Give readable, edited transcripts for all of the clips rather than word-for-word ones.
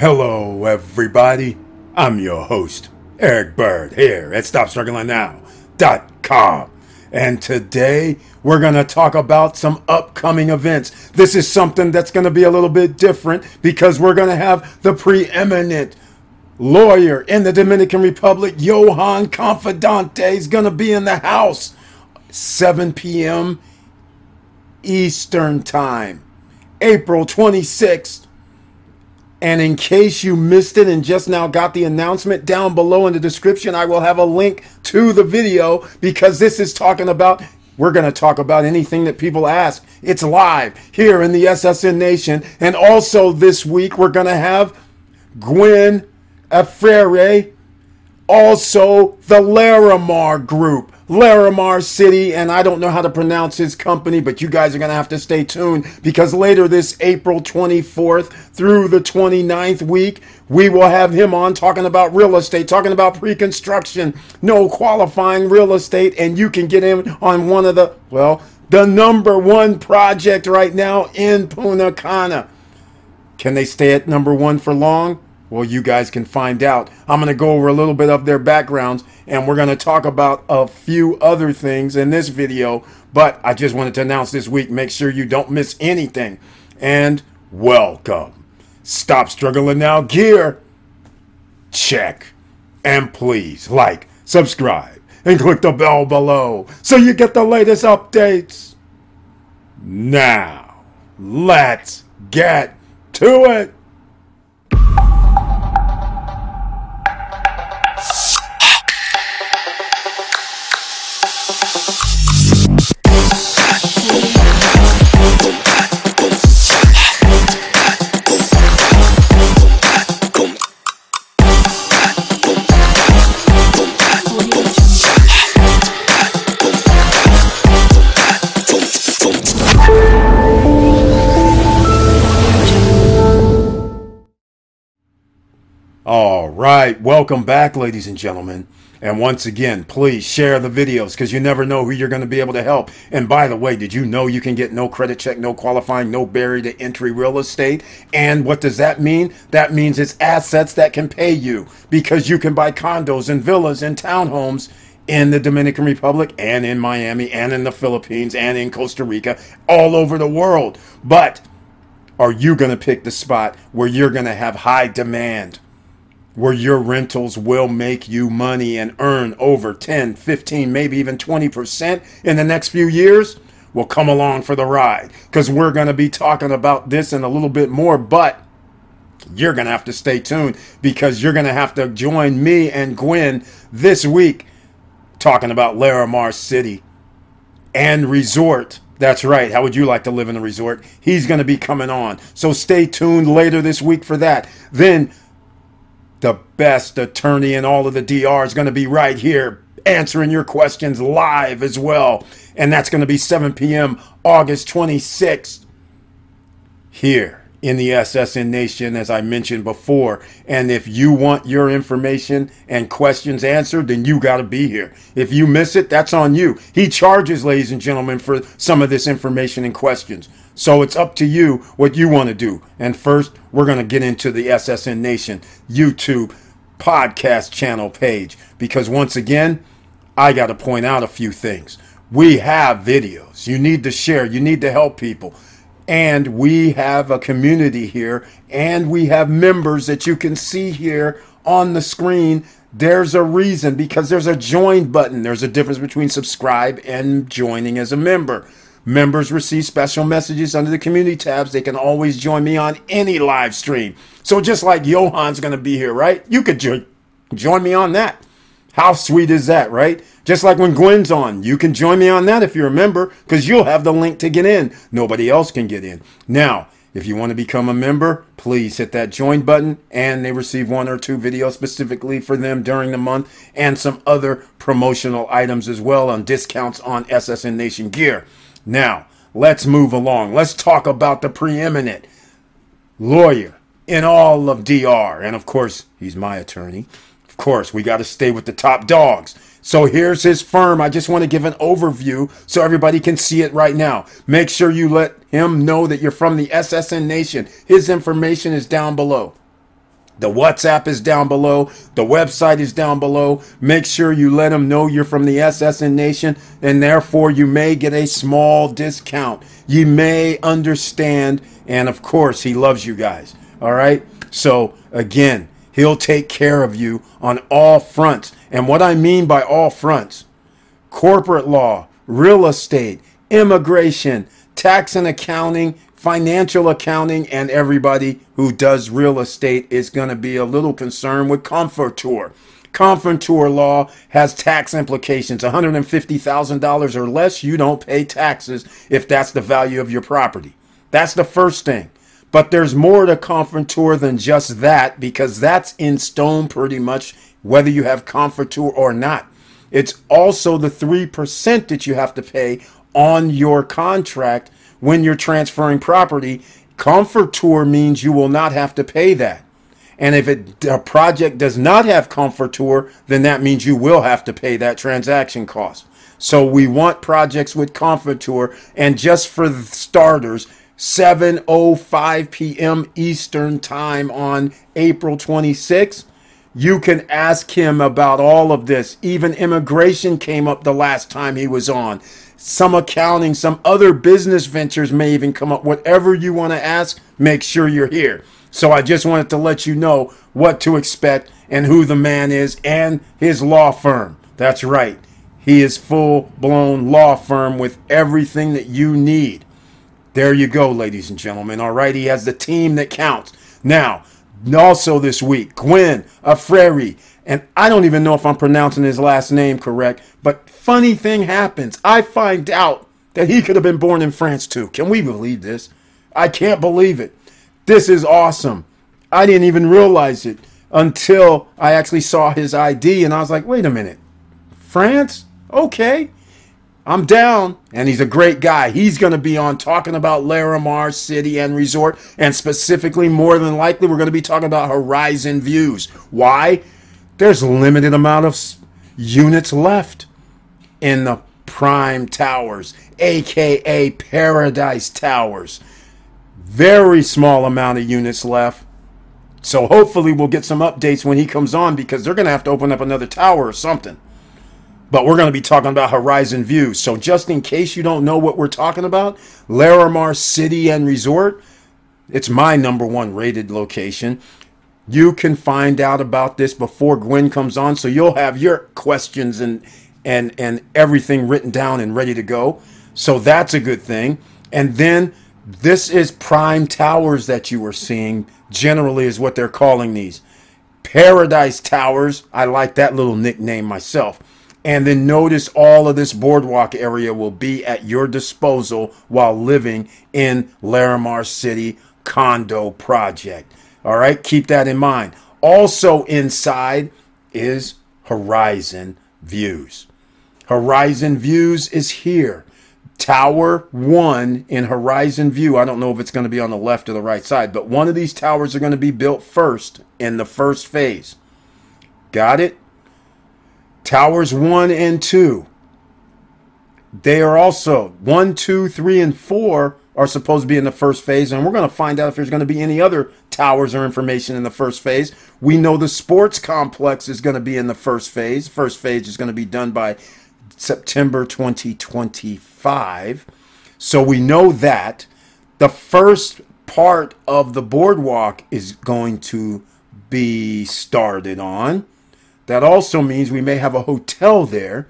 Hello, everybody. I'm your host, Eric Bird, here at StopStrugglingNow.com. And today, we're going to talk about some upcoming events. This is something that's going to be a little bit different because we're going to have the preeminent lawyer in the Dominican Republic, Johan Confidente, is going to be in the house 7 p.m. Eastern Time, April 26th. And in case you missed it and just now got the announcement, down below in the description, I will have a link to the video because this is talking about, we're going to talk about anything that people ask. It's live here in the SSN Nation. And also this week, we're going to have Gwen Afere, also the Larimar Group, Larimar City, and I don't know how to pronounce his company, but you guys are going to have to stay tuned because later this April 24th through the 29th week, we will have him on talking about real estate, talking about pre-construction, no qualifying real estate, and you can get in on one of the, well, the number one project right now in Punta Cana. Can they stay at number one for long? Well, you guys can find out. I'm going to go over a little bit of their backgrounds, and we're going to talk about a few other things in this video. But I just wanted to announce this week, make sure you don't miss anything. And welcome. Stop Struggling Now gear. Check. And please like, subscribe, and click the bell below so you get the latest updates. Now, let's get to it. All right, welcome back, ladies and gentlemen. And once again, please share the videos because you never know who you're going to be able to help. And by the way, did you know you can get no credit check, no qualifying, no barrier to entry real estate? And what does that mean? That means it's assets that can pay you because you can buy condos and villas and townhomes in the Dominican Republic and in Miami and in the Philippines and in Costa Rica, all over the world. But are you going to pick the spot where you're going to have high demand, where your rentals will make you money and earn over 10, 15, maybe even 20% in the next few years? Well, come along for the ride because we're going to be talking about this and a little bit more, but you're going to have to stay tuned because you're going to have to join me and Gwen this week talking about Larimar City and Resort. That's right. How would you like to live in a resort? He's going to be coming on. So stay tuned later this week for that. Then the best attorney in all of the DR is going to be right here answering your questions live as well. And that's going to be 7 p.m. August 26th here in the SSN Nation, as I mentioned before. And if you want your information and questions answered, then you got to be here. If you miss it, that's on you. He charges, ladies and gentlemen, for some of this information and questions. So it's up to you what you want to do. And first, we're going to get into the SSN Nation YouTube podcast channel page. Because once again, I got to point out a few things. We have videos. You need to share. You need to help people. And we have a community here. And we have members that you can see here on the screen. There's a reason. Because there's a join button. There's a difference between subscribe and joining as a member. Members receive special messages under the community tabs. They can always join me on any live stream. So just like Johan's going to be here, right? You could join me on that. How sweet is that, right? Just like when Gwen's on, you can join me on that if you're a member because you'll have the link to get in. Nobody else can get in. Now, if you want to become a member, please hit that join button, and they receive one or two videos specifically for them during the month and some other promotional items as well on discounts on SSN Nation gear. Now, let's move along. Let's talk about the preeminent lawyer in all of DR. And, of course, he's my attorney. Of course, we got to stay with the top dogs. So here's his firm. I just want to give an overview so everybody can see it right now. Make sure you let him know that you're from the SSN Nation. His information is down below. The WhatsApp is down below. The website is down below. Make sure you let them know you're from the SSN Nation, and therefore you may get a small discount. You may understand, and of course, he loves you guys. All right? So, again, he'll take care of you on all fronts. And what I mean by all fronts, corporate law, real estate, immigration, tax and accounting, financial accounting, and everybody who does real estate is going to be a little concerned with CONFOTUR. CONFOTUR law has tax implications. $150,000 or less, you don't pay taxes if that's the value of your property. That's the first thing. But there's more to CONFOTUR than just that, because that's in stone pretty much, whether you have CONFOTUR or not. It's also the 3% that you have to pay on your contract when you're transferring property. CONFOTUR means you will not have to pay that. And if a project does not have CONFOTUR, then that means you will have to pay that transaction cost. So we want projects with CONFOTUR. And just for starters, 7:05 p.m. Eastern time on April 26th, you can ask him about all of this. Even immigration came up the last time he was on. Some accounting, some other business ventures may even come up. Whatever you want to ask, make sure you're here. So I just wanted to let you know what to expect and who the man is and his law firm. That's right. He is full-blown law firm with everything that you need. There you go, ladies and gentlemen. All right, he has the team that counts. Now, also this week, Gwen Afere. And I don't even know if I'm pronouncing his last name correct, but funny thing happens. I find out that he could have been born in France too. Can we believe this? I can't believe it. This is awesome. I didn't even realize it until I actually saw his ID, and I was like, wait a minute. France? Okay. I'm down. And he's a great guy. He's going to be on talking about Larimar City and Resort, and specifically, more than likely, we're going to be talking about Horizon Views. Why? There's a limited amount of units left in the Prime Towers, a.k.a. Paradise Towers. Very small amount of units left. So hopefully we'll get some updates when he comes on, because they're going to have to open up another tower or something. But we're going to be talking about Horizon Views. So just in case you don't know what we're talking about, Larimar City and Resort, it's my #1 rated location. You can find out about this before Gwen comes on, so you'll have your questions and everything written down and ready to go. So that's a good thing. And then this is Prime Towers that you are seeing, generally is what they're calling these. Paradise Towers, I like that little nickname myself. And then notice all of this boardwalk area will be at your disposal while living in Larimar City condo project. All right, keep that in mind. Also inside is Horizon Views. Horizon Views is here. Tower 1 in Horizon View. I don't know if it's going to be on the left or the right side, but one of these towers are going to be built first in the first phase. Got it? Towers 1 and 2. They are also 1, 2, 3, and 4 are supposed to be in the first phase, and we're going to find out if there's going to be any other towers or information in the first phase. We know the sports complex is going to be in the first phase. First phase is going to be done by September 2025. So we know that the first part of the boardwalk is going to be started on. That also means we may have a hotel there,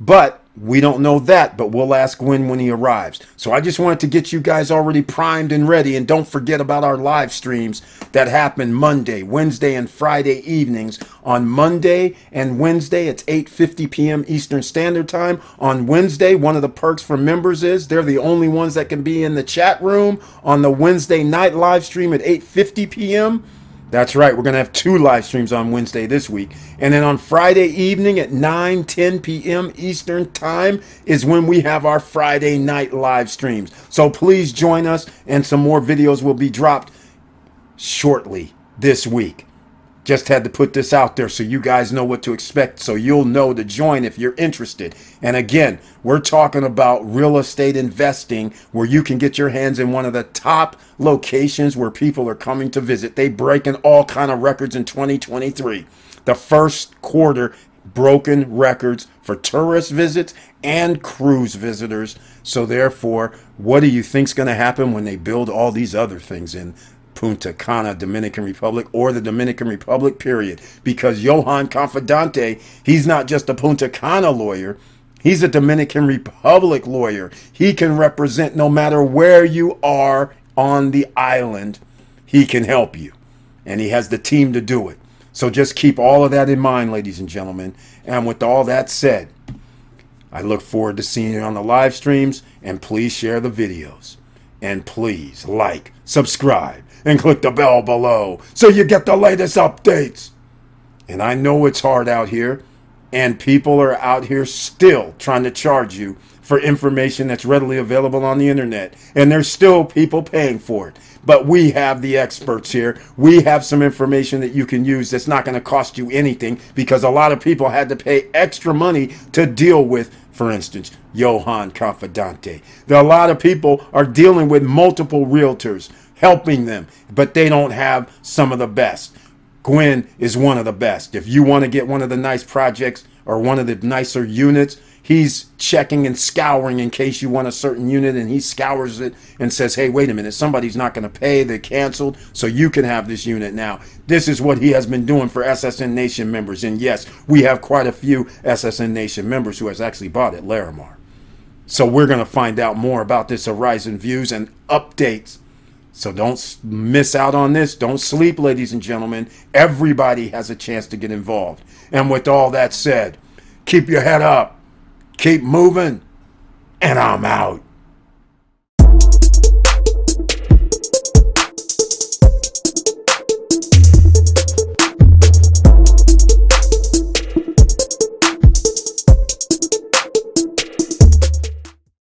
but we don't know that, but we'll ask Gwen when he arrives. So I just wanted to get you guys already primed and ready. And don't forget about our live streams that happen Monday, Wednesday, and Friday evenings. On Monday and Wednesday, it's 8:50 p.m. Eastern Standard Time. On Wednesday, one of the perks for members is they're the only ones that can be in the chat room on the Wednesday night live stream at 8:50 p.m. That's right. We're going to have 2 live streams on Wednesday this week. And then on Friday evening at 9:10 p.m. Eastern time is when we have our Friday night live streams. So please join us, and some more videos will be dropped shortly this week. Just had to put this out there so you guys know what to expect, so you'll know to join if you're interested. And again, we're talking about real estate investing where you can get your hands in one of the top locations where people are coming to visit. They breaking all kind of records in 2023. The first quarter broken records for tourist visits and cruise visitors. So therefore, what do you think's going to happen when they build all these other things in Punta Cana, Dominican Republic, or the Dominican Republic, period? Because Johan Confidente, he's not just a Punta Cana lawyer. He's a Dominican Republic lawyer. He can represent no matter where you are on the island. He can help you. And he has the team to do it. So just keep all of that in mind, ladies and gentlemen. And with all that said, I look forward to seeing you on the live streams. And please share the videos. And please like, subscribe, and click the bell below so you get the latest updates. And I know it's hard out here, and people are out here still trying to charge you for information that's readily available on the internet. And there's still people paying for it. But we have the experts here. We have some information that you can use that's not going to cost you anything, because a lot of people had to pay extra money to deal with, for instance, Johan Confidente. A lot of people are dealing with multiple realtors helping them, but they don't have some of the best. Gwen is one of the best. If you want to get one of the nice projects or one of the nicer units, he's checking and scouring in case you want a certain unit, and he scours it and says, hey, wait a minute, somebody's not going to pay, they canceled, so you can have this unit now. This is what he has been doing for SSN Nation members, and yes, we have quite a few SSN Nation members who has actually bought at Larimar. So we're going to find out more about this Horizon Views and updates. So don't miss out on this. Don't sleep, ladies and gentlemen. Everybody has a chance to get involved. And with all that said, keep your head up, keep moving, and I'm out.